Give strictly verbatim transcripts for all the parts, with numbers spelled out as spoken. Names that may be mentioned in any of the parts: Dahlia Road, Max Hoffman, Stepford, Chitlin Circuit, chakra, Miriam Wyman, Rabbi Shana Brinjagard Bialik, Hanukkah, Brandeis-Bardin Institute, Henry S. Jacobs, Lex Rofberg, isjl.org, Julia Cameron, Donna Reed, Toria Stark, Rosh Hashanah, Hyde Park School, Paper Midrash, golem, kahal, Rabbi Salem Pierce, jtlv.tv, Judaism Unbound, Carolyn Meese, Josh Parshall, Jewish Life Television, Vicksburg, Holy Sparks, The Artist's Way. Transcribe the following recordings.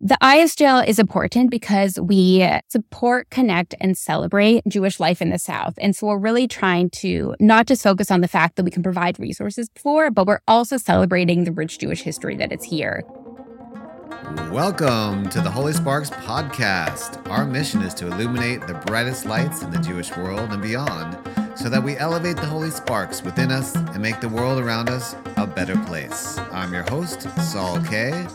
The I S J L is important because we support, connect, and celebrate Jewish life in the South. And so we're really trying to not just focus on the fact that we can provide resources for, but we're also celebrating the rich Jewish history that is here. Welcome to the Holy Sparks podcast. Our mission is to illuminate the brightest lights in the Jewish world and beyond so that we elevate the Holy Sparks within us and make the world around us a better place. I'm your host, Saul Kay.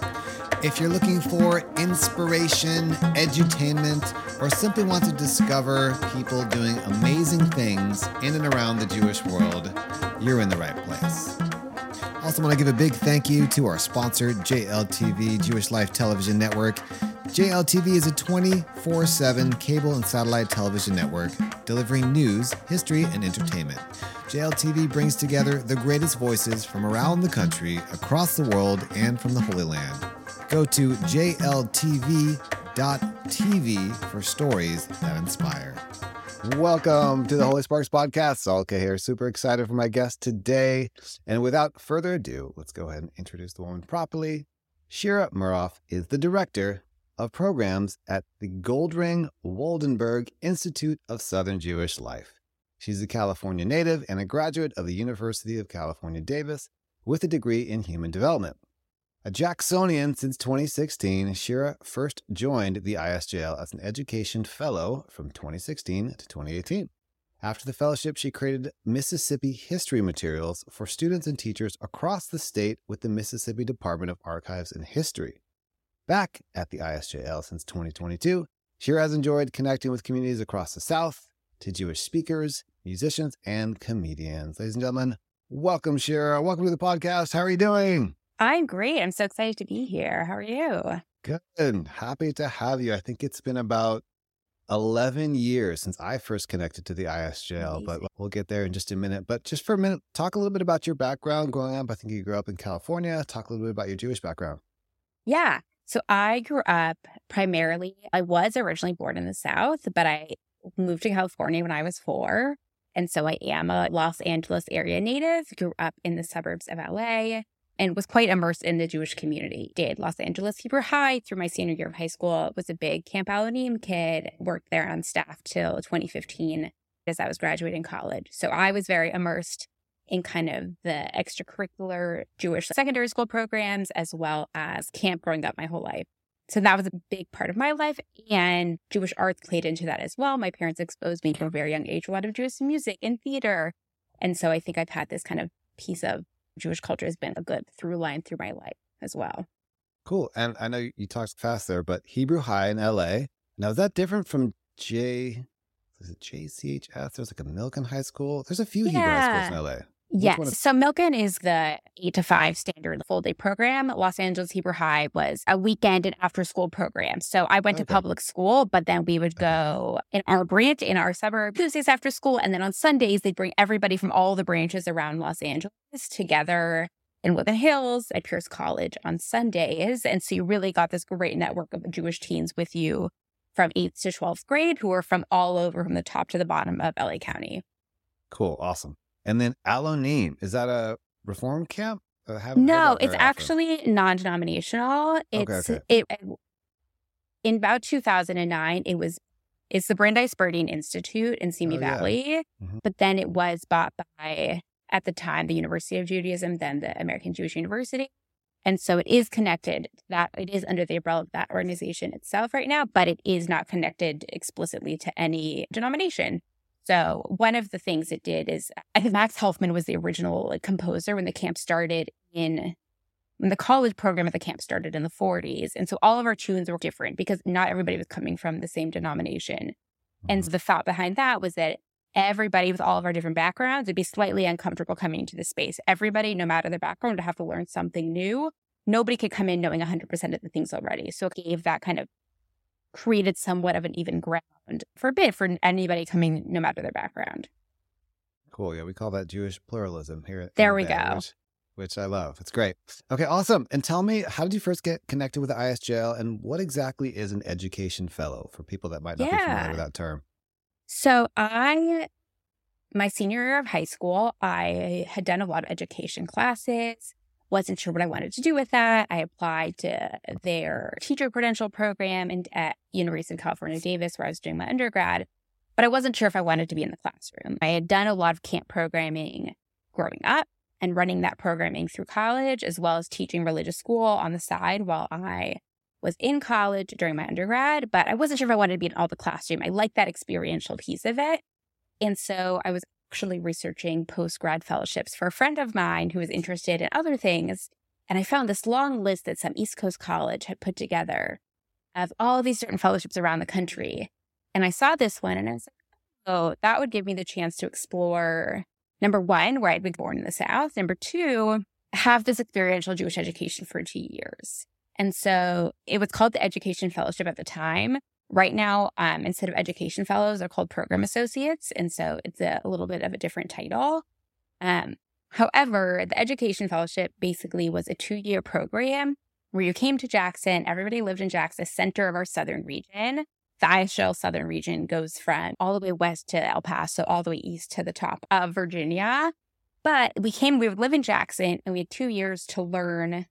If you're looking for inspiration, edutainment, or simply want to discover people doing amazing things in and around the Jewish world, you're in the right place. Also want to give a big thank you to our sponsor, J L T V, Jewish Life Television Network. J L T V is a twenty-four seven cable and satellite television network delivering news, history, and entertainment. J L T V brings together the greatest voices from around the country, across the world, and from the Holy Land. Go to j l t v dot t v for stories that inspire. Welcome to the Holy Sparks podcast. Saul Kay here. Super excited for my guest today. And without further ado, let's go ahead and introduce the woman properly. Shira Muroff is the director of programs at the Goldring Waldenberg Institute of Southern Jewish Life. She's a California native and a graduate of the University of California, Davis with a degree in human development. A Jacksonian since twenty sixteen, Shira first joined the I S J L as an education fellow from twenty sixteen to twenty eighteen. After the fellowship, she created Mississippi history materials for students and teachers across the state with the Mississippi Department of Archives and History. Back at the I S J L since twenty twenty-two, Shira has enjoyed connecting with communities across the South, to Jewish speakers, musicians, and comedians. Ladies and gentlemen, welcome, Shira. Welcome to the podcast. How are you doing? I'm great. I'm so excited to be here. How are you? Good. Happy to have you. I think it's been about eleven years since I first connected to the I S J L, but we'll get there in just a minute. But just for a minute, talk a little bit about your background growing up. I think you grew up in California. Talk a little bit about your Jewish background. Yeah. So I grew up primarily, I was originally born in the South, but I moved to California when I was four. And so I am a Los Angeles area native, grew up in the suburbs of L A, and was quite immersed in the Jewish community. Did Los Angeles Hebrew High through my senior year of high school, was a big Camp Al-Anim kid, worked there on staff till twenty fifteen as I was graduating college. So I was very immersed in kind of the extracurricular Jewish secondary school programs as well as camp growing up my whole life. So that was a big part of my life, and Jewish arts played into that as well. My parents exposed me from a very young age to a lot of Jewish music and theater. And so I think I've had this kind of piece of Jewish culture has been a good through line through my life as well. Cool. And I know you talked fast there, but Hebrew High in L A. Now, is that different from J, is it J C H S? There's like a Milken High School. There's a few yeah. Hebrew high schools in L A. Yes. Is- so Milken is the eight to five standard full day program. Los Angeles Hebrew High was a weekend and after school program. So I went okay. to public school, but then we would go in our branch in our suburb Tuesdays after school. And then on Sundays, they'd bring everybody from all the branches around Los Angeles together in Woodland Hills at Pierce College on Sundays. And so you really got this great network of Jewish teens with you from eighth to twelfth grade who are from all over, from the top to the bottom of L A County. Cool. Awesome. And then Al-Anim, is that a reform camp? No, it's actually often. non-denominational. It's okay, okay. It in about two thousand nine, it was it's the Brandeis-Bardin Institute in Simi oh, Valley, yeah. mm-hmm. but then it was bought by, at the time, the University of Judaism, then the American Jewish University. And so it is connected to that. It is under the umbrella of that organization itself right now, but it is not connected explicitly to any denomination. So one of the things it did is, I think Max Hoffman was the original like, composer when the camp started in, when the college program at the camp started in the forties. And so all of our tunes were different because not everybody was coming from the same denomination. Mm-hmm. And so the thought behind that was that everybody with all of our different backgrounds would be slightly uncomfortable coming into the space. Everybody, no matter their background, would have to learn something new. Nobody could come in knowing one hundred percent of the things already. So it gave that kind of created somewhat of an even ground for a bit for anybody coming, no matter their background. Cool. Yeah, we call that Jewish pluralism here. There we go. Which, which I love. It's great. Okay, awesome. And tell me, how did you first get connected with the I S J L, and what exactly is an education fellow for people that might not yeah. be familiar with that term? So I, my senior year of high school, I had done a lot of education classes. wasn't sure what I wanted to do with that. I applied to their teacher credential program in, at University of California, Davis, where I was doing my undergrad. But I wasn't sure if I wanted to be in the classroom. I had done a lot of camp programming growing up and running that programming through college, as well as teaching religious school on the side while I was in college during my undergrad. But I wasn't sure if I wanted to be in all the classroom. I liked that experiential piece of it. And so I was actually researching post-grad fellowships for a friend of mine who was interested in other things. And I found this long list that some East Coast college had put together of all of these certain fellowships around the country. And I saw this one and I was like, oh, that would give me the chance to explore, number one, where I'd been born in the South. Number two, have this experiential Jewish education for two years. And so it was called the Education Fellowship at the time. Right now, um, instead of education fellows, they're called program associates. And so it's a, a little bit of a different title. Um, however, the education fellowship basically was a two-year program where you came to Jackson. Everybody lived in Jackson, center of our southern region. The I S J L southern region goes from all the way west to El Paso, all the way east to the top of Virginia. But we came, we would live in Jackson, and we had two years to learn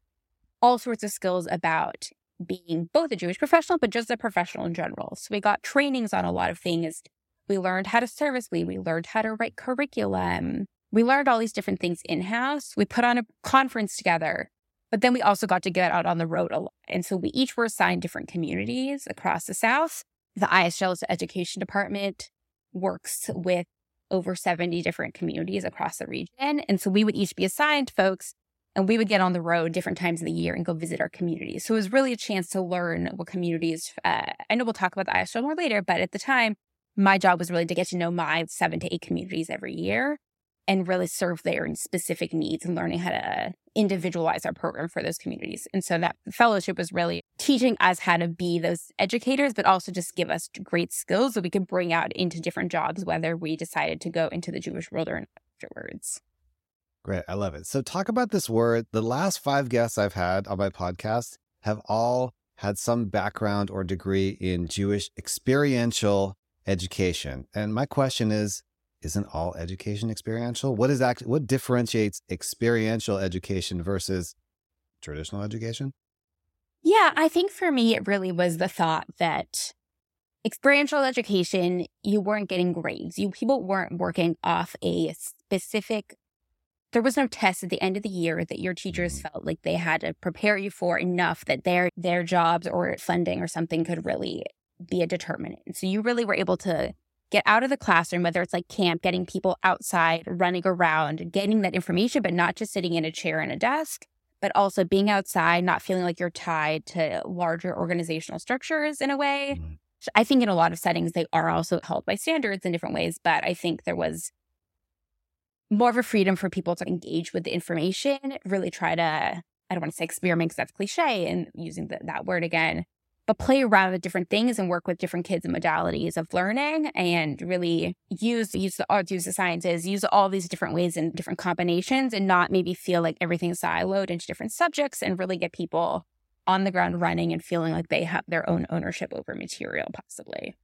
all sorts of skills about being both a Jewish professional, but just a professional in general. So we got trainings on a lot of things. We learned how to service lead. We learned how to write curriculum. We learned all these different things in-house. We put on a conference together. But then we also got to get out on the road a lot. And so we each were assigned different communities across the South. The I S J L's education department works with over seventy different communities across the region. And so we would each be assigned folks, and we would get on the road different times of the year and go visit our communities. So it was really a chance to learn what communities, uh, I know we'll talk about the I S J L more later, but at the time, my job was really to get to know my seven to eight communities every year and really serve their specific needs and learning how to individualize our program for those communities. And so that fellowship was really teaching us how to be those educators, but also just give us great skills that we could bring out into different jobs, whether we decided to go into the Jewish world or not afterwards. Great. I love it. So talk about this word. The last five guests I've had on my podcast have all had some background or degree in Jewish experiential education. And my question is, isn't all education experiential? What is act- what differentiates experiential education versus traditional education? Yeah, I think for me, it really was the thought that experiential education, you weren't getting grades. You people weren't working off a specific, there was no test at the end of the year that your teachers felt like they had to prepare you for enough that their their jobs or funding or something could really be a determinant. So you really were able to get out of the classroom, whether it's like camp, getting people outside, running around, getting that information, but not just sitting in a chair and a desk, but also being outside, not feeling like you're tied to larger organizational structures in a way. I think in a lot of settings, they are also held by standards in different ways, but I think there was more of a freedom for people to engage with the information, really try to, I don't want to say experiment because that's cliche and using the, that word again, but play around with different things and work with different kids and modalities of learning and really use use the arts, use the sciences, use all these different ways and different combinations and not maybe feel like everything's siloed into different subjects and really get people on the ground running and feeling like they have their own ownership over material possibly.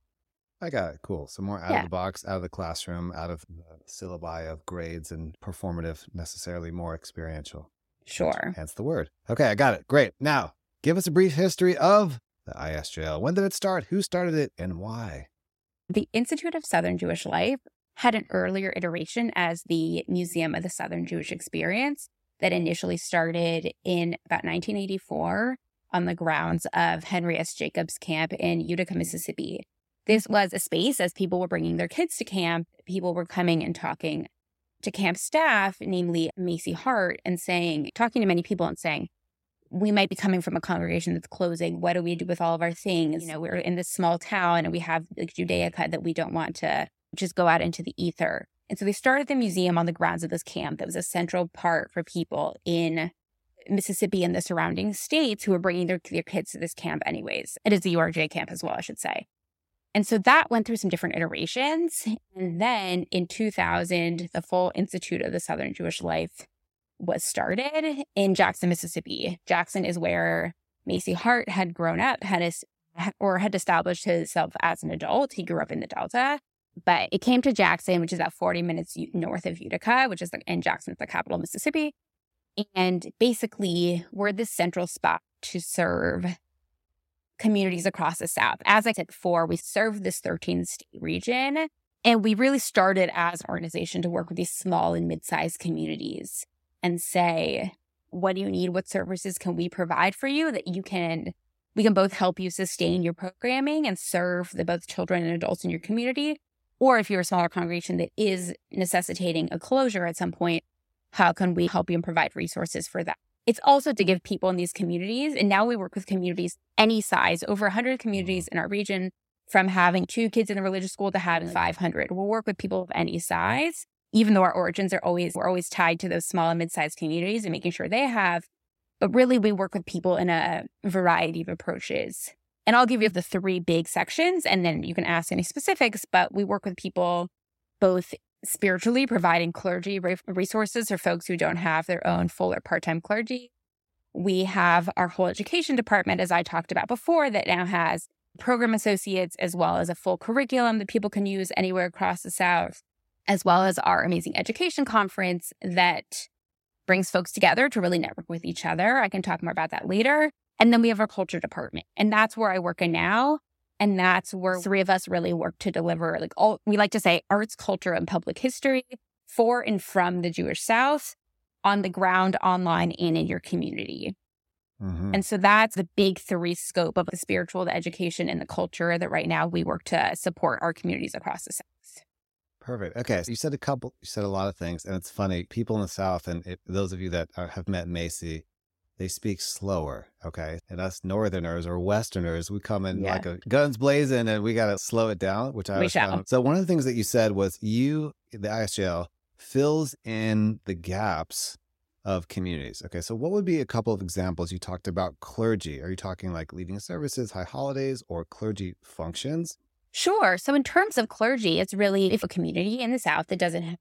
I got it. Cool. So more out yeah. of the box, out of the classroom, out of the syllabi of grades and performative, necessarily more experiential. Sure. Hence the word. Okay, I got it. Great. Now, give us a brief history of the I S J L. When did it start? Who started it and why? The Institute of Southern Jewish Life had an earlier iteration as the Museum of the Southern Jewish Experience that initially started in about nineteen eighty-four on the grounds of Henry S. Jacobs Camp in Utica, Mississippi. This was a space as people were bringing their kids to camp, people were coming and talking to camp staff, namely Macy Hart, and saying, talking to many people and saying, we might be coming from a congregation that's closing. What do we do with all of our things? You know, we're in this small town and we have like Judaica that we don't want to just go out into the ether. And so they started the museum on the grounds of this camp that was a central part for people in Mississippi and the surrounding states who were bringing their, their kids to this camp anyways. It is the U R J camp as well, I should say. And so that went through some different iterations. And then in two thousand, the full Institute of the Southern Jewish Life was started in Jackson, Mississippi. Jackson is where Macy Hart had grown up, had his, or had established himself as an adult. He grew up in the Delta, but it came to Jackson, which is about forty minutes north of Utica, which is the, and Jackson's the capital of Mississippi. And basically, we're this central spot to serve communities across the South. As I said before, we serve this thirteen-state region, and we really started as an organization to work with these small and mid-sized communities and say, what do you need? What services can we provide for you that you can, we can both help you sustain your programming and serve the both children and adults in your community? Or if you're a smaller congregation that is necessitating a closure at some point, how can we help you and provide resources for that? It's also to give people in these communities, and now we work with communities any size, over one hundred communities in our region, from having two kids in the religious school to having five hundred. We'll work with people of any size, even though our origins are always, we're always tied to those small and mid-sized communities and making sure they have. But really, we work with people in a variety of approaches. And I'll give you the three big sections, and then you can ask any specifics, but we work with people both spiritually, providing clergy resources for folks who don't have their own full or part-time clergy. We have our whole education department, as I talked about before, that now has program associates as well as a full curriculum that people can use anywhere across the South, as well as our amazing education conference that brings folks together to really network with each other. I can talk more about that later. And then we have our culture department, and that's where I work in now. And that's where three of us really work to deliver, like, all, we like to say, arts, culture, and public history for and from the Jewish South, on the ground, online, and in your community. Mm-hmm. And so that's the big three scope of the spiritual, the education, and the culture that right now we work to support our communities across the South. Perfect. Okay. So you said a couple, you said a lot of things, and it's funny, people in the South, and it, those of you that are, have met Macy, they speak slower, okay? And us Northerners or Westerners, we come in yeah. like a guns blazing, and we got to slow it down, which I always found. So one of the things that you said was you, the I S J L, fills in the gaps of communities. Okay, so what would be a couple of examples? You talked about clergy. Are you talking like leading services, high holidays, or clergy functions? Sure. So in terms of clergy, it's really if a community in the South that doesn't have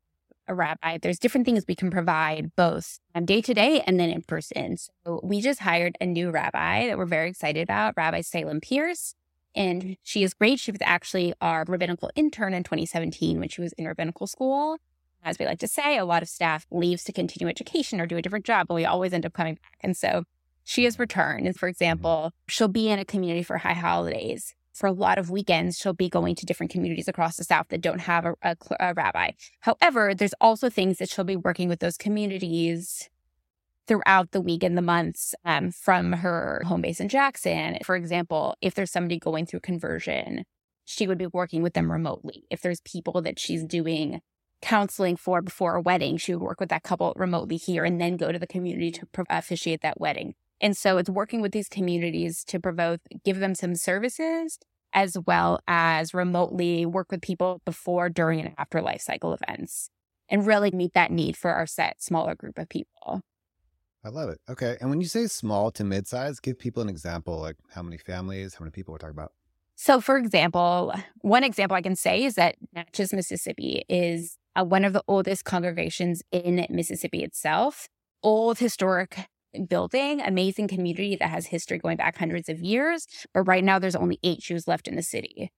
a rabbi, there's different things we can provide both day to day and then in person. So we just hired a new rabbi that we're very excited about, Rabbi Salem Pierce, and she is great. She was actually our rabbinical intern in twenty seventeen when she was in rabbinical school. As we like to say, a lot of staff leaves to continue education or do a different job, but we always end up coming back. And so she has returned. And for example, she'll be in a community for high holidays. For a lot of weekends, she'll be going to different communities across the South that don't have a, a, a rabbi. However, there's also things that she'll be working with those communities throughout the week and the months um, from her home base in Jackson. For example, if there's somebody going through conversion, she would be working with them remotely. If there's people that she's doing counseling for before a wedding, she would work with that couple remotely here and then go to the community to officiate that wedding. And so it's working with these communities to both give them some services as well as remotely work with people before, during, and after life cycle events and really meet that need for our set smaller group of people. I love it. Okay. And when you say small to mid-size, give people an example, like how many families, how many people we're talking about. So for example, one example I can say is that Natchez, Mississippi is uh, one of the oldest congregations in Mississippi itself. Old historic building, amazing community that has history going back hundreds of years. But right now there's only eight Jews left in the city.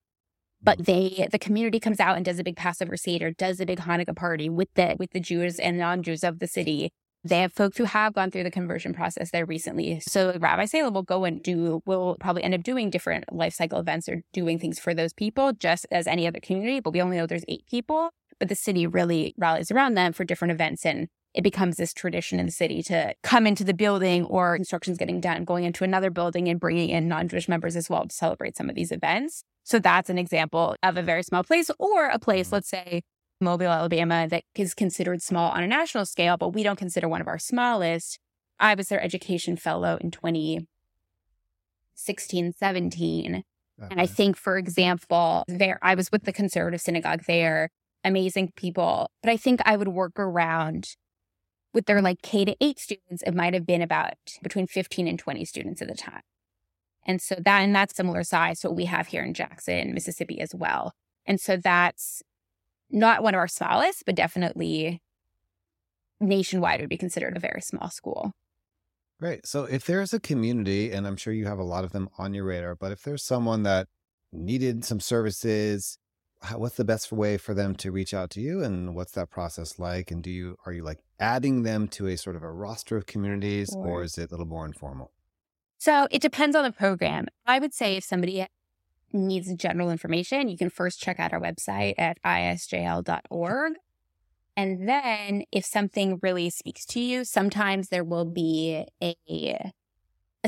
But they, the community comes out and does a big Passover Seder, does a big Hanukkah party with the with the Jews and non-Jews of the city. They have folks who have gone through the conversion process there recently. So Rabbi Salem will go and do, will probably end up doing different life cycle events or doing things for those people just as any other community. But we only know there's eight people, but the city really rallies around them for different events, and it becomes this tradition in the city to come into the building or construction's getting done, going into another building and bringing in non-Jewish members as well to celebrate some of these events. So that's an example of a very small place, or a place, let's say, Mobile, Alabama, that is considered small on a national scale, but we don't consider one of our smallest. I was their education fellow in twenty sixteen, seventeen. Okay. And I think, for example, there I was with the conservative synagogue there, amazing people. But I think I would work around with their like K to eight students. It might have been about between fifteen and twenty students at the time. And so that, and that's similar size to what we have here in Jackson, Mississippi as well. And so that's not one of our smallest, but definitely nationwide would be considered a very small school. Great. So if there's a community, and I'm sure you have a lot of them on your radar, but if there's someone that needed some services, how, what's the best way for them to reach out to you, and what's that process like? And do you, are you like adding them to a sort of a roster of communities, sure. or is it a little more informal? So it depends on the program. I would say if somebody needs general information, you can first check out our website at I S J L dot org. And then if something really speaks to you, sometimes there will be a, a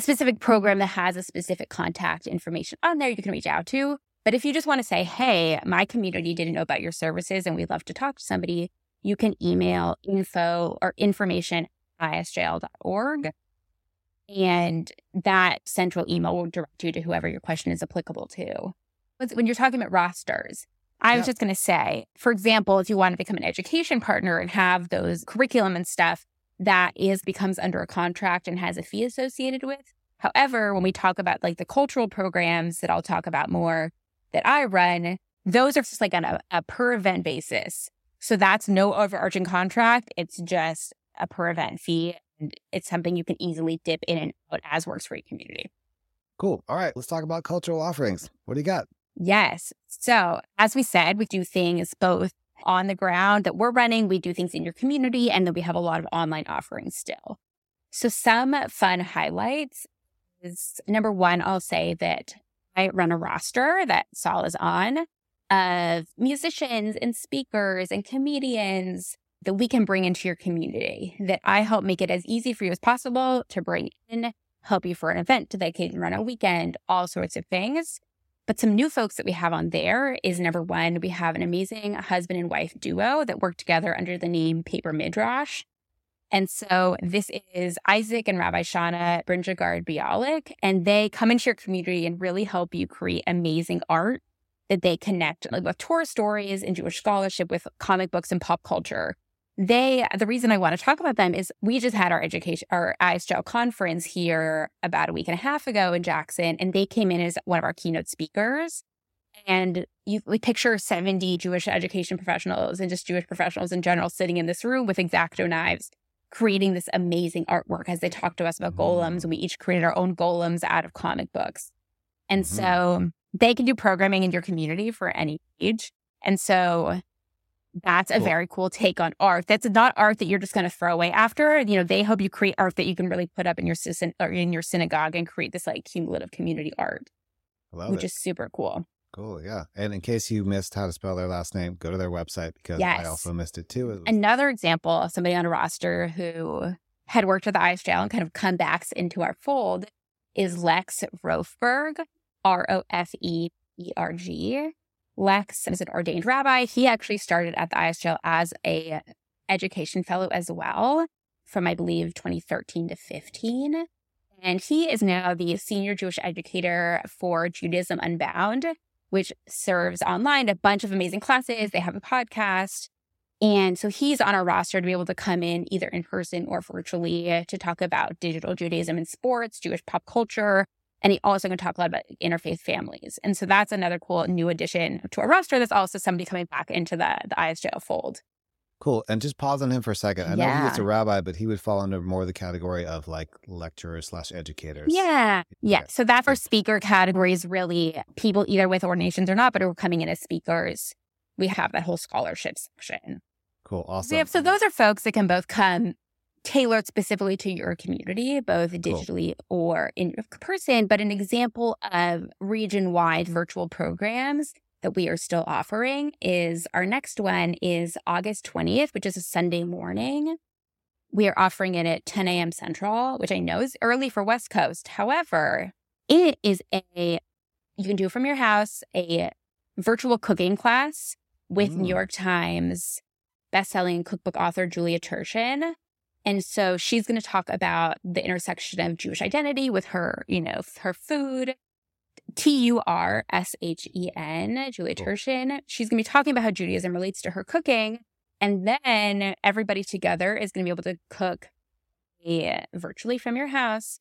specific program that has a specific contact information on there you can reach out to. But if you just want to say, hey, my community didn't know about your services and we'd love to talk to somebody, you can email info or information at I S J L dot org. And that central email will direct you to whoever your question is applicable to. When you're talking about rosters, I was yep. just going to say, for example, if you want to become an education partner and have those curriculum and stuff, that is becomes under a contract and has a fee associated with. However, when we talk about like the cultural programs that I'll talk about more that I run, those are just like on a, a per event basis. So that's no overarching contract. It's just a per event fee. And it's something you can easily dip in and out as works for your community. Cool. All right. Let's talk about cultural offerings. What do you got? Yes. So as we said, we do things both on the ground that we're running. We do things in your community, and then we have a lot of online offerings still. So some fun highlights is, number one, I'll say that I run a roster that Saul is on of musicians and speakers and comedians that we can bring into your community, that I help make it as easy for you as possible to bring in, help you for an event that they can run a weekend, all sorts of things. But some new folks that we have on there is, number one, we have an amazing husband and wife duo that work together under the name Paper Midrash. And so this is Isaac and Rabbi Shana Brinjagard Bialik, and they come into your community and really help you create amazing art that they connect with Torah stories and Jewish scholarship with comic books and pop culture. They, the reason I want to talk about them is we just had our education, our I S J L conference here about a week and a half ago in Jackson, and they came in as one of our keynote speakers. And you we picture seventy Jewish education professionals and just Jewish professionals in general sitting in this room with X-Acto knives, creating this amazing artwork as they talked to us about mm-hmm. golems. And we each created our own golems out of comic books. And mm-hmm. so they can do programming in your community for any age. And so that's cool. a very cool take on art. That's not art that you're just going to throw away after. You know, they help you create art that you can really put up in your syn- or in your synagogue and create this like cumulative community art, Love which it. Is super cool. Cool, yeah. And in case you missed how to spell their last name, go to their website because yes. I also missed it too. It was- Another example of somebody on a roster who had worked with the I S J L and kind of come back into our fold is Lex Rofberg, R O F E B R G. Lex is an ordained rabbi. He actually started at the I S J L as a education fellow as well from, I believe, twenty thirteen to fifteen. And he is now the senior Jewish educator for Judaism Unbound, which serves online a bunch of amazing classes. They have a podcast. And so he's on our roster to be able to come in either in person or virtually to talk about digital Judaism and sports, Jewish pop culture. And he also can talk a lot about interfaith families. And so that's another cool new addition to our roster that's also somebody coming back into the, the I S J L fold. Cool. And just pause on him for a second. I yeah. know he's a rabbi, but he would fall under more the category of like lecturers slash educators. Yeah. Yeah. Okay. So that for speaker category is really people either with ordinations or not, but who are coming in as speakers. We have that whole scholarship section. Cool. Awesome. Yeah, so those are folks that can both come tailored specifically to your community, both digitally cool. or in person, but an example of region-wide virtual programs that we are still offering is our next one is August twentieth, which is a Sunday morning. We are offering it at ten a.m. Central, which I know is early for West Coast. However, it is a, you can do from your house, a virtual cooking class with mm. New York Times bestselling cookbook author Julia Turshen. And so she's going to talk about the intersection of Jewish identity with her, you know, her food, T U R S H E N, Julia cool. Turshen. She's going to be talking about how Judaism relates to her cooking. And then everybody together is going to be able to cook a, virtually from your house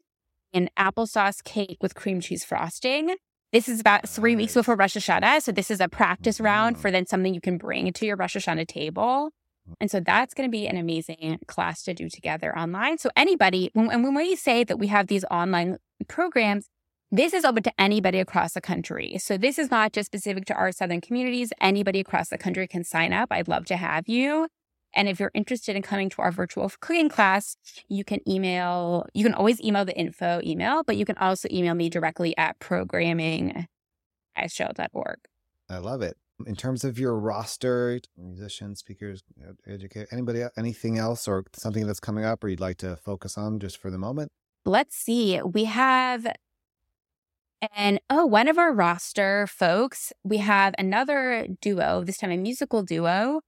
an applesauce cake with cream cheese frosting. This is about three nice. weeks before Rosh Hashanah. So this is a practice mm-hmm. round for then something you can bring to your Rosh Hashanah table. And so that's going to be an amazing class to do together online. So anybody, and when we say that we have these online programs, This is open to anybody across the country. So this is not just specific to our Southern communities. Anybody across the country can sign up. I'd love to have you. And if you're interested in coming to our virtual cooking class, you can email, you can always email the info email, but you can also email me directly at programming at i s j l dot org. I love it. In terms of your roster, musicians, speakers, educators, anybody, anything else or something that's coming up or you'd like to focus on just for the moment? Let's see. We have an, oh, one of our roster folks, we have another duo, this time a musical duo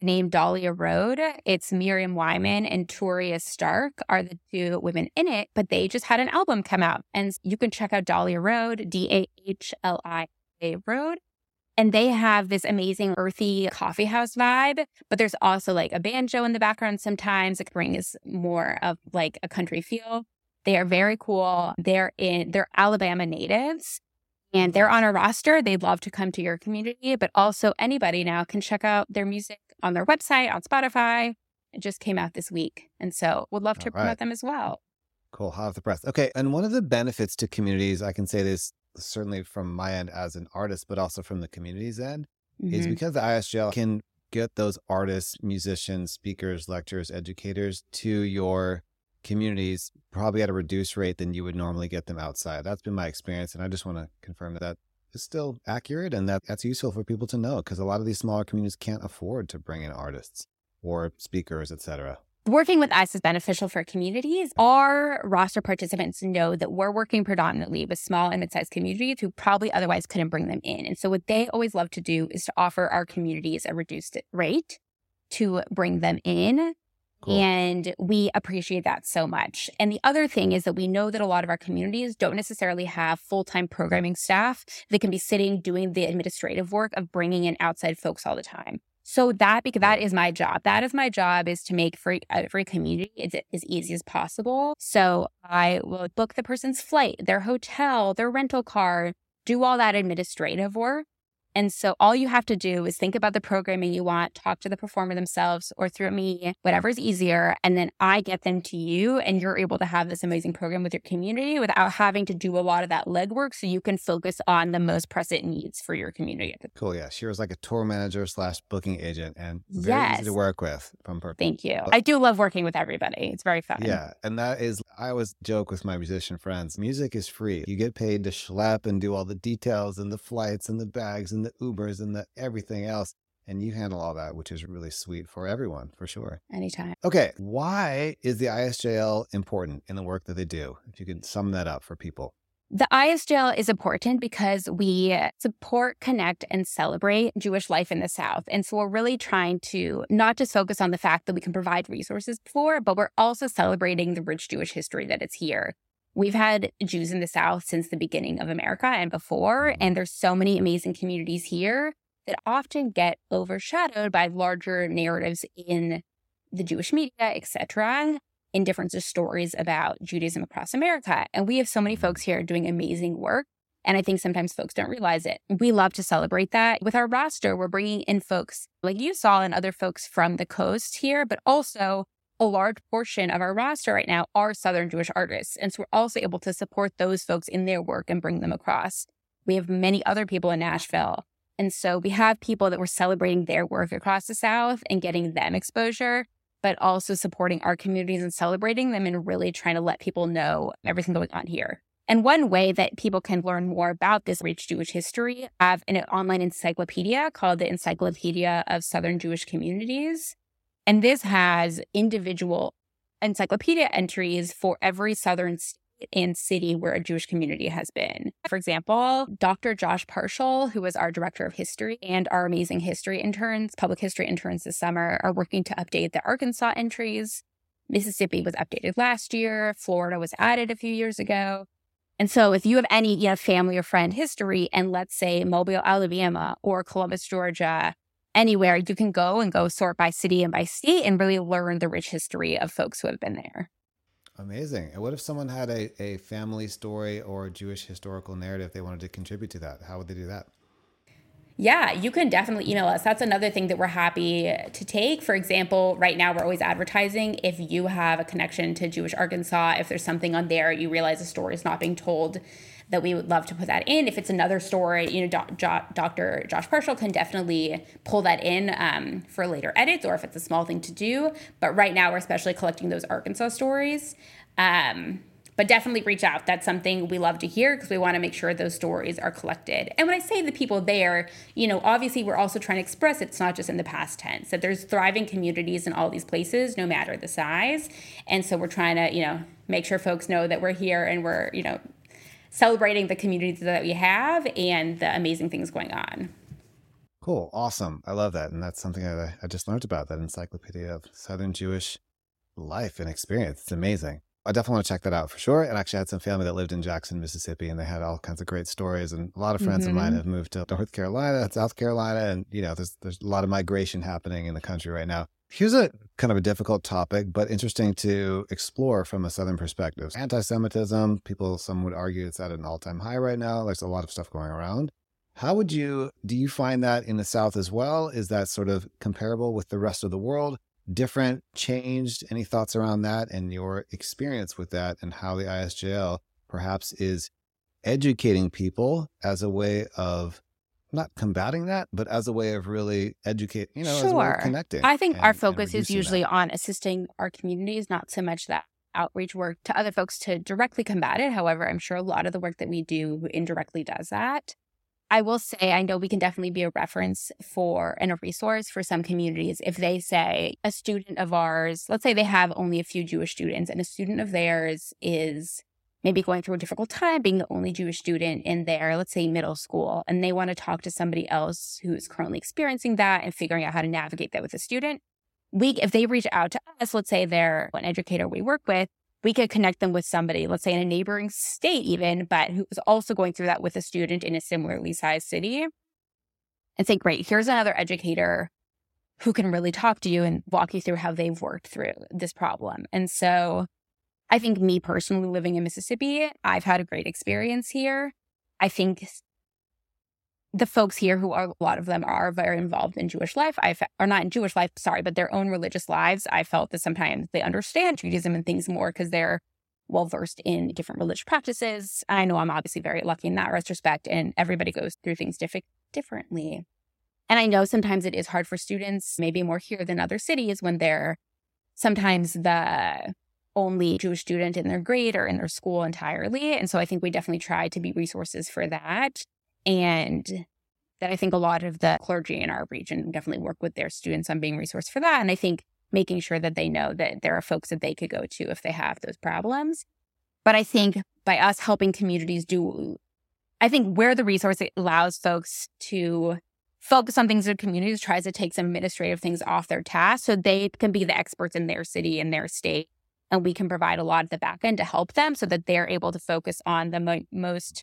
named Dahlia Road. It's Miriam Wyman and Toria Stark are the two women in it, but they just had an album come out. And you can check out Dahlia Road, D A H L I A Road. And they have this amazing earthy coffee house vibe, but there's also like a banjo in the background sometimes. It brings more of like a country feel. They are very cool. They're in, they're Alabama natives and they're on a roster. They'd love to come to your community, but also anybody now can check out their music on their website, on Spotify. It just came out this week. And so would love to All right. promote them as well. Cool. Hot off the press. Okay. And one of the benefits to communities, I can say this certainly from my end as an artist, but also from the community's end, mm-hmm. is because the I S J L can get those artists, musicians, speakers, lecturers, educators to your communities probably at a reduced rate than you would normally get them outside. That's been my experience. And I just want to confirm that that is still accurate and that that's useful for people to know because a lot of these smaller communities can't afford to bring in artists or speakers, et cetera. Working with us is beneficial for communities. Our roster participants know that we're working predominantly with small and mid-sized communities who probably otherwise couldn't bring them in. And so what they always love to do is to offer our communities a reduced rate to bring them in. Cool. And we appreciate that so much. And the other thing is that we know that a lot of our communities don't necessarily have full-time programming staff that can be sitting doing the administrative work of bringing in outside folks all the time. So that because that is my job. That is my job is to make for every community as, as easy as possible. So I will book the person's flight, their hotel, their rental car, do all that administrative work. And so all you have to do is think about the programming you want, talk to the performer themselves or through me, whatever's easier. And then I get them to you and you're able to have this amazing program with your community without having to do a lot of that legwork so you can focus on the most pressing needs for your community. Cool. Yeah. She was like a tour manager slash booking agent and very yes. easy to work with from her. Thank you. But I do love working with everybody. It's very fun. Yeah. And that is, I always joke with my musician friends, music is free. You get paid to schlep and do all the details and the flights and the bags and the Ubers and the everything else. And you handle all that, which is really sweet for everyone, for sure. Anytime. Okay. Why is the I S J L important in the work that they do? If you could sum that up for people. The I S J L is important because we support, connect, and celebrate Jewish life in the South. And so we're really trying to not just focus on the fact that we can provide resources for, but we're also celebrating the rich Jewish history that is here. We've had Jews in the South since the beginning of America and before, and there's so many amazing communities here that often get overshadowed by larger narratives in the Jewish media, et cetera, in different stories about Judaism across America. And we have so many folks here doing amazing work, and I think sometimes folks don't realize it. We love to celebrate that. With our roster, we're bringing in folks like you, Saul, and other folks from the coast here, but also a large portion of our roster right now are Southern Jewish artists. And so we're also able to support those folks in their work and bring them across. We have many other people in Nashville. And so we have people that we're celebrating their work across the South and getting them exposure, but also supporting our communities and celebrating them and really trying to let people know everything going on here. And one way that people can learn more about this rich Jewish history, I have an online encyclopedia called the Encyclopedia of Southern Jewish Communities. And this has individual encyclopedia entries for every Southern state and city where a Jewish community has been. For example, Doctor Josh Parshall, who was our director of history, and our amazing history interns, public history interns this summer, are working to update the Arkansas entries. Mississippi was updated last year. Florida was added a few years ago. And so if you have any you know, family or friend history, and let's say Mobile, Alabama, or Columbus, Georgia, anywhere, you can go and go sort by city and by state and really learn the rich history of folks who have been there. Amazing. And what if someone had a, a family story or a Jewish historical narrative they wanted to contribute to that? How would they do that? Yeah, you can definitely email us. That's another thing that we're happy to take. For example, right now we're always advertising. If you have a connection to Jewish Arkansas, if there's something on there, you realize a story is not being told, that we would love to put that in. If it's another story, you know, Do- Jo- Doctor Josh Parshall can definitely pull that in um, for later edits, or if it's a small thing to do. But right now we're especially collecting those Arkansas stories. Um, But definitely reach out. That's something we love to hear, because we want to make sure those stories are collected. And when I say the people there, you know, obviously we're also trying to express it's not just in the past tense, that there's thriving communities in all these places, no matter the size. And so we're trying to, you know, make sure folks know that we're here and we're, you know, celebrating the communities that we have and the amazing things going on. Cool. Awesome. I love that. And that's something that I, I just learned about, that Encyclopedia of Southern Jewish Life and Experience. It's amazing. I definitely want to check that out for sure. And actually, I had some family that lived in Jackson, Mississippi, and they had all kinds of great stories. And a lot of friends mm-hmm. of mine have moved to North Carolina, South Carolina, and you know, there's there's a lot of migration happening in the country right now. Here's a kind of a difficult topic, but interesting to explore from a Southern perspective: anti-Semitism. People, some would argue, it's at an all-time high right now. There's a lot of stuff going around. How would you do? You find that in the South as well? Is that sort of comparable with the rest of the world? Different, changed? Any thoughts around that and your experience with that, and how the I S J L perhaps is educating people as a way of not combating that, but as a way of really educating, you know, sure. as a way of connecting. I think and, our focus is usually that. on assisting our communities, not so much that outreach work to other folks to directly combat it. However, I'm sure a lot of the work that we do indirectly does that. I will say, I know we can definitely be a reference for and a resource for some communities. If they say a student of ours, let's say they have only a few Jewish students, and a student of theirs is maybe going through a difficult time being the only Jewish student in their, let's say, middle school, and they want to talk to somebody else who is currently experiencing that and figuring out how to navigate that with a student. We, if they reach out to us, let's say they're an educator we work with, we could connect them with somebody, let's say in a neighboring state even, but who was also going through that with a student in a similarly sized city, and say, great, here's another educator who can really talk to you and walk you through how they've worked through this problem. And so I think me personally, living in Mississippi, I've had a great experience here. I think the folks here who are, a lot of them are very involved in Jewish life, I or not in Jewish life, sorry, but their own religious lives. I felt that sometimes they understand Judaism and things more because they're well versed in different religious practices. I know I'm obviously very lucky in that retrospect, and everybody goes through things diff- differently. And I know sometimes it is hard for students, maybe more here than other cities, when they're sometimes the only Jewish student in their grade or in their school entirely. And so I think we definitely try to be resources for that. And that I think a lot of the clergy in our region definitely work with their students on being a resource for that. And I think making sure that they know that there are folks that they could go to if they have those problems. But I think by us helping communities do, I think we're the resource that allows folks to focus on things in communities, tries to take some administrative things off their task so they can be the experts in their city and their state. And we can provide a lot of the back end to help them so that they're able to focus on the mo- most...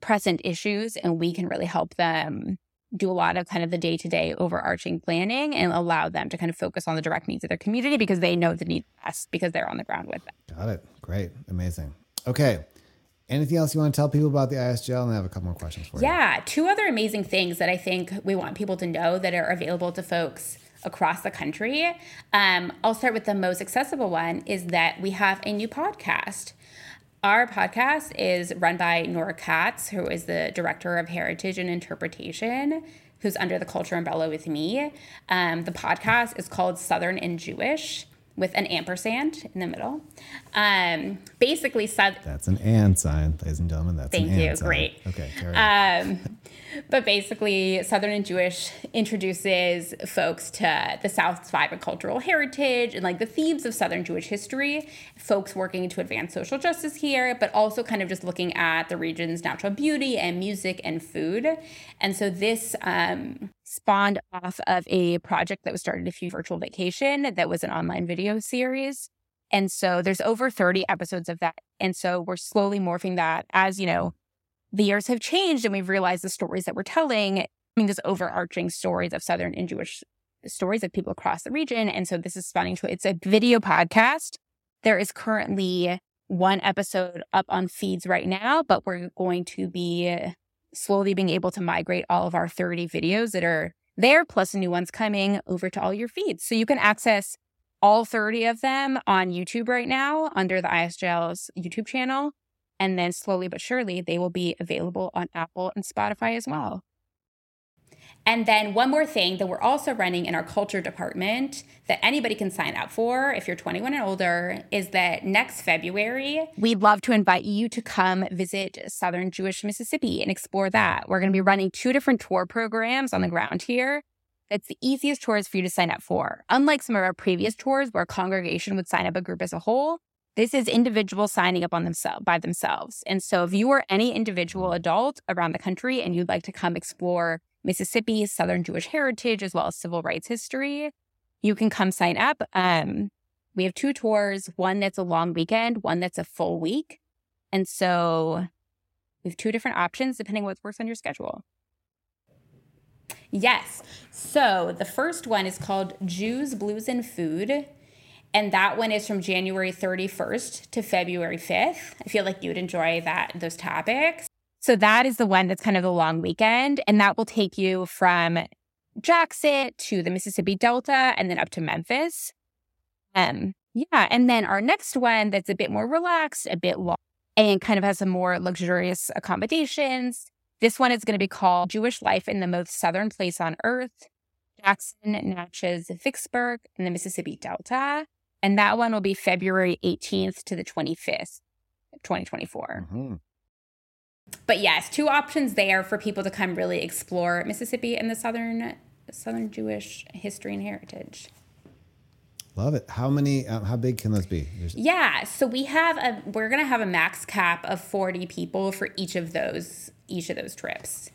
present issues, and we can really help them do a lot of kind of the day-to-day overarching planning and allow them to kind of focus on the direct needs of their community because they know the need best because they're on the ground with them. Got it. Great. Amazing. Okay. Anything else you want to tell people about the I S J L? And I have a couple more questions for yeah, you. Yeah. Two other amazing things that I think we want people to know that are available to folks across the country. Um, I'll start with the most accessible one is that we have a new podcast. Our podcast is run by Nora Katz, who is the director of heritage and interpretation, who's under the culture umbrella with me. Um, the podcast is called Southern and Jewish, with an ampersand in the middle. Um, basically, Southern. That's an and sign, ladies and gentlemen. That's Thank an you. And sign. Great. Okay. Carry on. Um, but basically, Southern and Jewish introduces folks to the South's vibrant cultural heritage and like the themes of Southern Jewish history, folks working to advance social justice here, but also kind of just looking at the region's natural beauty and music and food. And so this um, spawned off of a project that was started a few virtual vacation that was an online video series. And so there's over thirty episodes of that. And so we're slowly morphing that as, you know, the years have changed and we've realized the stories that we're telling, I mean, there's overarching stories of Southern and Jewish stories of people across the region. And so this is spawning to, it's a video podcast. There is currently one episode up on feeds right now, but we're going to be slowly being able to migrate all of our thirty videos that are there, plus new ones coming, over to all your feeds. So you can access all thirty of them on YouTube right now under the I S J L's YouTube channel. And then slowly but surely, they will be available on Apple and Spotify as well. And then one more thing that we're also running in our culture department that anybody can sign up for if you're twenty-one and older is that next February, we'd love to invite you to come visit Southern Jewish Mississippi and explore that. We're going to be running two different tour programs on the ground here. That's the easiest tours for you to sign up for. Unlike some of our previous tours where a congregation would sign up a group as a whole, this is individuals signing up on themselves by themselves. And so if you are any individual adult around the country and you'd like to come explore Mississippi's Southern Jewish heritage, as well as civil rights history, you can come sign up. Um, we have two tours, one that's a long weekend, one that's a full week. And so we have two different options depending on what works on your schedule. Yes. So the first one is called Jews, Blues, and Food. And that one is from January thirty-first to February fifth. I feel like you'd enjoy that, those topics. So that is the one that's kind of the long weekend, and that will take you from Jackson to the Mississippi Delta and then up to Memphis. Um, yeah, and then our next one that's a bit more relaxed, a bit long, and kind of has some more luxurious accommodations. This one is going to be called Jewish Life in the Most Southern Place on Earth, Jackson, Natchez, Vicksburg, and the Mississippi Delta. And that one will be February eighteenth to the twenty-fifth, twenty twenty-four. Mm-hmm. But yes, two options there for people to come really explore Mississippi and the Southern Southern Jewish history and heritage. Love it. How many, um, how big can those be? There's... Yeah. So we have a, we're going to have a max cap of forty people for each of those, each of those trips.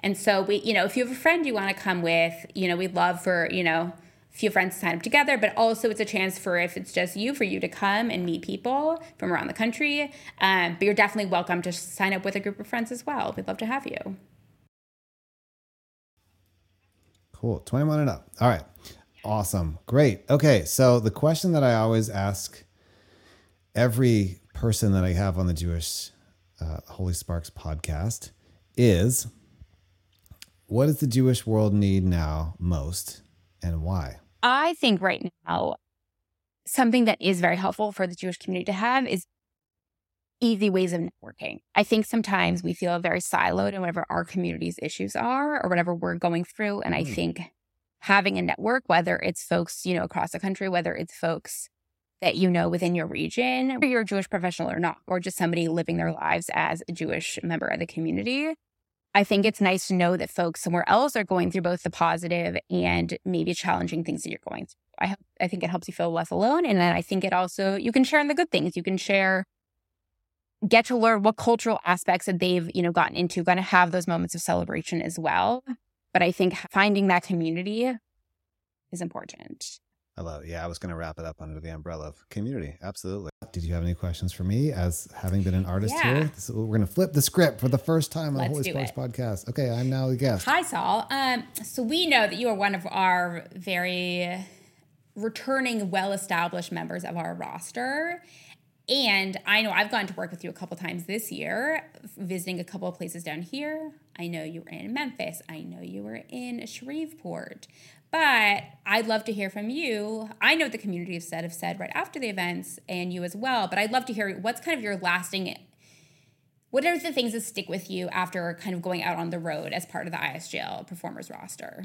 And so we, you know, if you have a friend you want to come with, you know, we'd love for, you know, a few friends to sign up together, but also it's a chance for, if it's just you, for you to come and meet people from around the country. Um, but you're definitely welcome to sign up with a group of friends as well. We'd love to have you. Cool. twenty-one and up. All right. Awesome. Great. Okay. So the question that I always ask every person that I have on the Jewish uh, Holy Sparks podcast is, what does the Jewish world need now most and why? I think right now, something that is very helpful for the Jewish community to have is easy ways of networking. I think sometimes we feel very siloed in whatever our community's issues are or whatever we're going through. And I mm. think having a network, whether it's folks, you know, across the country, whether it's folks that you know within your region, whether you're a Jewish professional or not, or just somebody living their lives as a Jewish member of the community, I think it's nice to know that folks somewhere else are going through both the positive and maybe challenging things that you're going through. I hope, I think it helps you feel less alone. And then I think it also, you can share in the good things. You can share, get to learn what cultural aspects that they've, you know, gotten into, going to have those moments of celebration as well. But I think finding that community is important. I love it. Yeah, I was going to wrap it up under the umbrella of community. Absolutely. Did you have any questions for me as having been an artist yeah. here? This is, we're going to flip the script for the first time on Let's the Holy Sparks podcast. Okay, I'm now the guest. Hi, Saul. Um, so we know that you are one of our very returning, well-established members of our roster. And I know I've gone to work with you a couple times this year, visiting a couple of places down here. I know you were in Memphis. I know you were in Shreveport. But I'd love to hear from you. I know what the community have said, have said right after the events, and you as well. But I'd love to hear what's kind of your lasting, what are the things that stick with you after kind of going out on the road as part of the I S J L performers roster?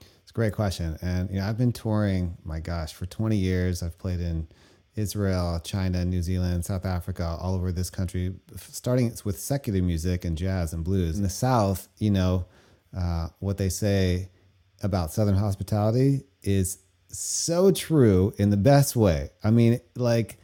It's a great question. And, you know, I've been touring, my gosh, for twenty years. I've played in Israel, China, New Zealand, South Africa, all over this country, starting with secular music and jazz and blues. In the South, you know, uh, what they say about Southern hospitality is so true in the best way. I mean, like,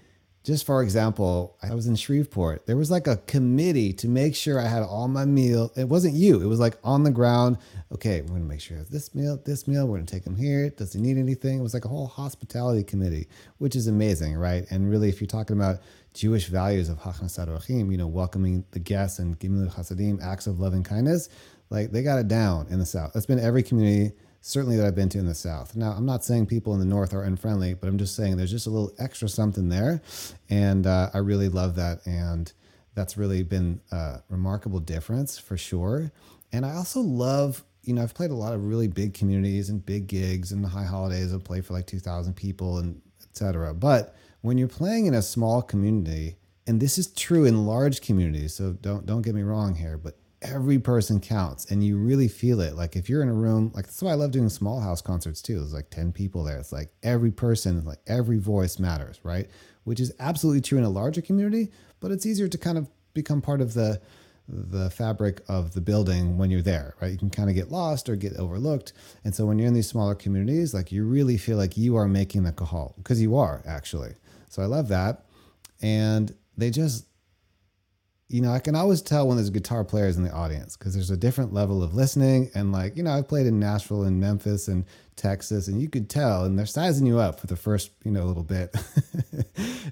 just for example, I was in Shreveport. There was like a committee to make sure I had all my meal. It wasn't you. It was like on the ground. Okay, we're going to make sure I have this meal, this meal. We're going to take him here. Does he need anything? It was like a whole hospitality committee, which is amazing, right? And really, if you're talking about Jewish values of Hachnasat Orchim, you know, welcoming the guests and Gimel Chasadim, acts of loving kindness, like they got it down in the South. That's been every community, certainly that I've been to in the South. Now, I'm not saying people in the North are unfriendly, but I'm just saying there's just a little extra something there. And uh, I really love that. And that's really been a remarkable difference for sure. And I also love, you know, I've played a lot of really big communities and big gigs and the high holidays. I've played for like two thousand people and et cetera. But when you're playing in a small community, and this is true in large communities, so don't don't get me wrong here, but every person counts and you really feel it. Like if you're in a room, like that's why I love doing small house concerts too. There's like ten people there. It's like every person, like every voice matters, right? Which is absolutely true in a larger community, but it's easier to kind of become part of the the fabric of the building when you're there, right? You can kind of get lost or get overlooked. And so when you're in these smaller communities, like you really feel like you are making the kahal, because you are actually. So I love that. And they just, you know, I can always tell when there's guitar players in the audience because there's a different level of listening. And like, you know, I've played in Nashville and Memphis and Texas, and you could tell, and they're sizing you up for the first, you know, little bit.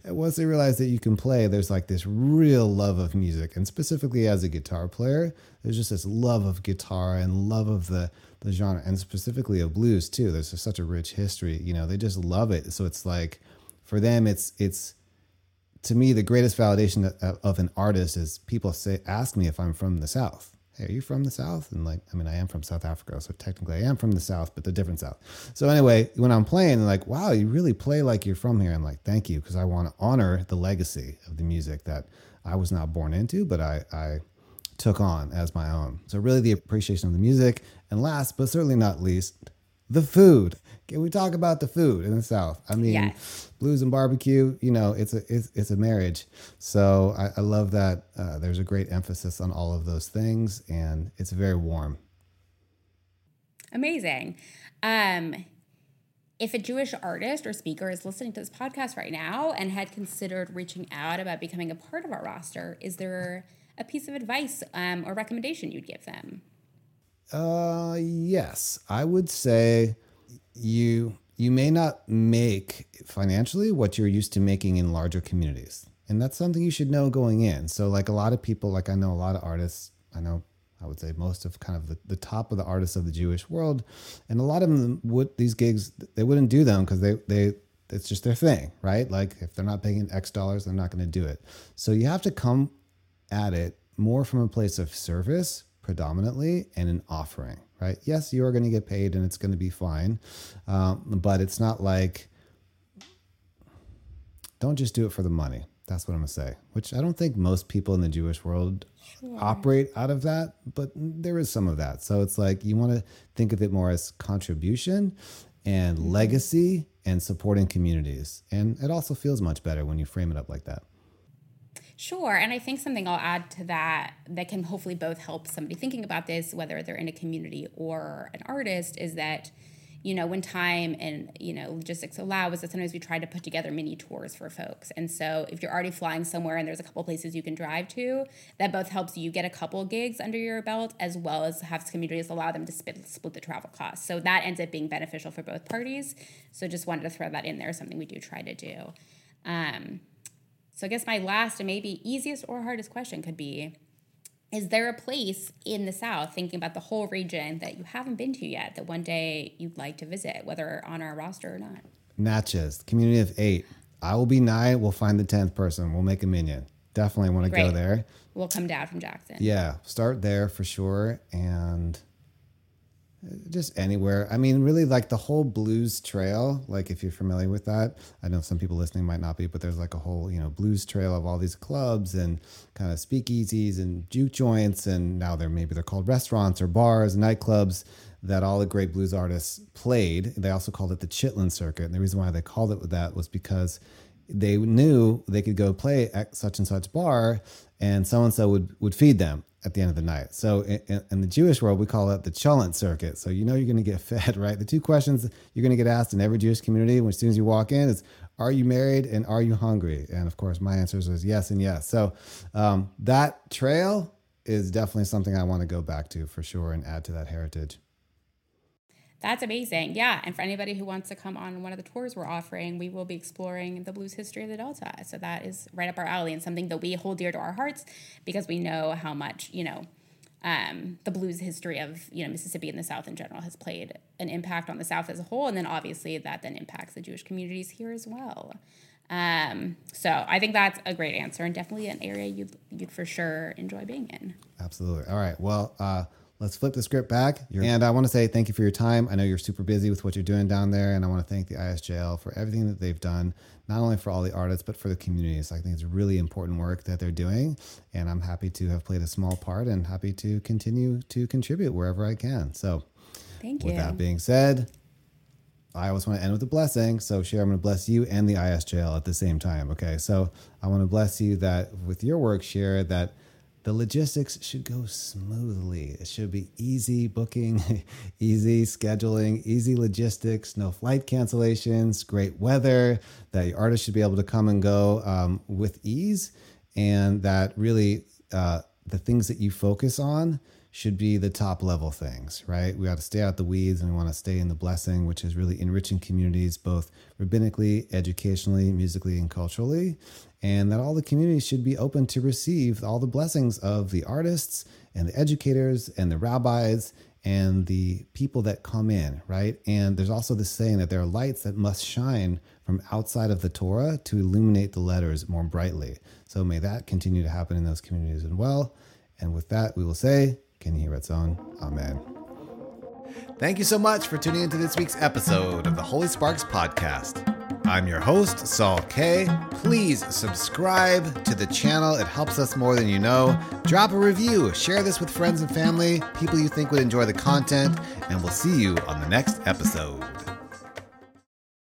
And once they realize that you can play, there's like this real love of music. And specifically as a guitar player, there's just this love of guitar and love of the, the genre, and specifically of blues too. There's just such a rich history, you know, they just love it. So it's like, for them, it's, it's, to me, the greatest validation of an artist is people say, ask me if I'm from the South. Hey, are you from the South? And like, I mean, I am from South Africa, so technically I am from the South, but the different South. So anyway, when I'm playing, like, wow, you really play like you're from here. I'm like, thank you, because I want to honor the legacy of the music that I was not born into, but I, I took on as my own. So really the appreciation of the music. And last, but certainly not least, the food. Can we talk about the food in the South? I mean, yes. Blues and barbecue, you know, it's a it's, it's a marriage. So I, I love that uh, there's a great emphasis on all of those things, and it's very warm. Amazing. Um, if a Jewish artist or speaker is listening to this podcast right now and had considered reaching out about becoming a part of our roster, is there a piece of advice um, or recommendation you'd give them? Uh, yes, I would say you, you may not make financially what you're used to making in larger communities. And that's something you should know going in. So like a lot of people, like I know a lot of artists, I know, I would say most of kind of the, the top of the artists of the Jewish world. And a lot of them would, these gigs, they wouldn't do them because they, they, it's just their thing, right? Like if they're not paying X dollars, they're not going to do it. So you have to come at it more from a place of service predominantly and an offering, right? Yes, you are going to get paid and it's going to be fine. Um, but it's not like, don't just do it for the money. That's what I'm going to say, which I don't think most people in the Jewish world sure. operate out of that, but there is some of that. So it's like, you want to think of it more as contribution and mm-hmm. legacy and supporting communities. And it also feels much better when you frame it up like that. Sure. And I think something I'll add to that that can hopefully both help somebody thinking about this, whether they're in a community or an artist, is that, you know, when time and, you know, logistics allow, is that sometimes we try to put together mini tours for folks. And so if you're already flying somewhere and there's a couple places you can drive to, that both helps you get a couple gigs under your belt, as well as have communities allow them to split, split the travel costs. So that ends up being beneficial for both parties. So just wanted to throw that in there, something we do try to do. Um, So I guess my last and maybe easiest or hardest question could be, is there a place in the South, thinking about the whole region, that you haven't been to yet that one day you'd like to visit, whether on our roster or not? Natchez, community of eight. I will be nine. We'll find the tenth person. We'll make a minion. Definitely want to Great. Go there. We'll come down from Jackson. Yeah, start there for sure. And just anywhere. I mean, really like the whole blues trail, like if you're familiar with that, I know some people listening might not be, but there's like a whole, you know, blues trail of all these clubs and kind of speakeasies and juke joints. And now they're maybe they're called restaurants or bars, nightclubs that all the great blues artists played. They also called it the Chitlin Circuit. And the reason why they called it that was because they knew they could go play at such and such bar and so-and-so would, would feed them at the end of the night. So in, in the Jewish world, we call it the Cholent Circuit. So you know you're going to get fed, right? The two questions you're going to get asked in every Jewish community as soon as you walk in is, are you married and are you hungry? And of course, my answer was yes and yes. So um, that trail is definitely something I want to go back to for sure and add to that heritage. That's amazing. Yeah. And for anybody who wants to come on one of the tours we're offering, we will be exploring the blues history of the Delta. So that is right up our alley and something that we hold dear to our hearts because we know how much, you know, um, the blues history of, you know, Mississippi and the South in general has played an impact on the South as a whole. And then obviously that then impacts the Jewish communities here as well. Um, so I think that's a great answer and definitely an area you'd, you'd for sure enjoy being in. Absolutely. All right. Well, uh, let's flip the script back. You're- and I want to say thank you for your time. I know you're super busy with what you're doing down there. And I want to thank the I S J L for everything that they've done, not only for all the artists, but for the communities. I think it's really important work that they're doing. And I'm happy to have played a small part and happy to continue to contribute wherever I can. So thank you. With that being said, I always want to end with a blessing. So, Shira, I'm going to bless you and the I S J L at the same time. Okay. So I want to bless you that with your work, Shira, that the logistics should go smoothly. It should be easy booking, easy scheduling, easy logistics, no flight cancellations, great weather, that your artist should be able to come and go um, with ease. And that really uh, the things that you focus on should be the top level things, right? We ought to stay out the weeds and we want to stay in the blessing, which is really enriching communities, both rabbinically, educationally, musically, and culturally. And that all the communities should be open to receive all the blessings of the artists and the educators and the rabbis and the people that come in, right? And there's also this saying that there are lights that must shine from outside of the Torah to illuminate the letters more brightly. So may that continue to happen in those communities as well. And with that, we will say, can you hear its own? Amen. Thank you so much for tuning into this week's episode of the Holy Sparks Podcast. I'm your host, Saul Kay. Please subscribe to the channel. It helps us more than you know. Drop a review. Share this with friends and family, people you think would enjoy the content, and we'll see you on the next episode.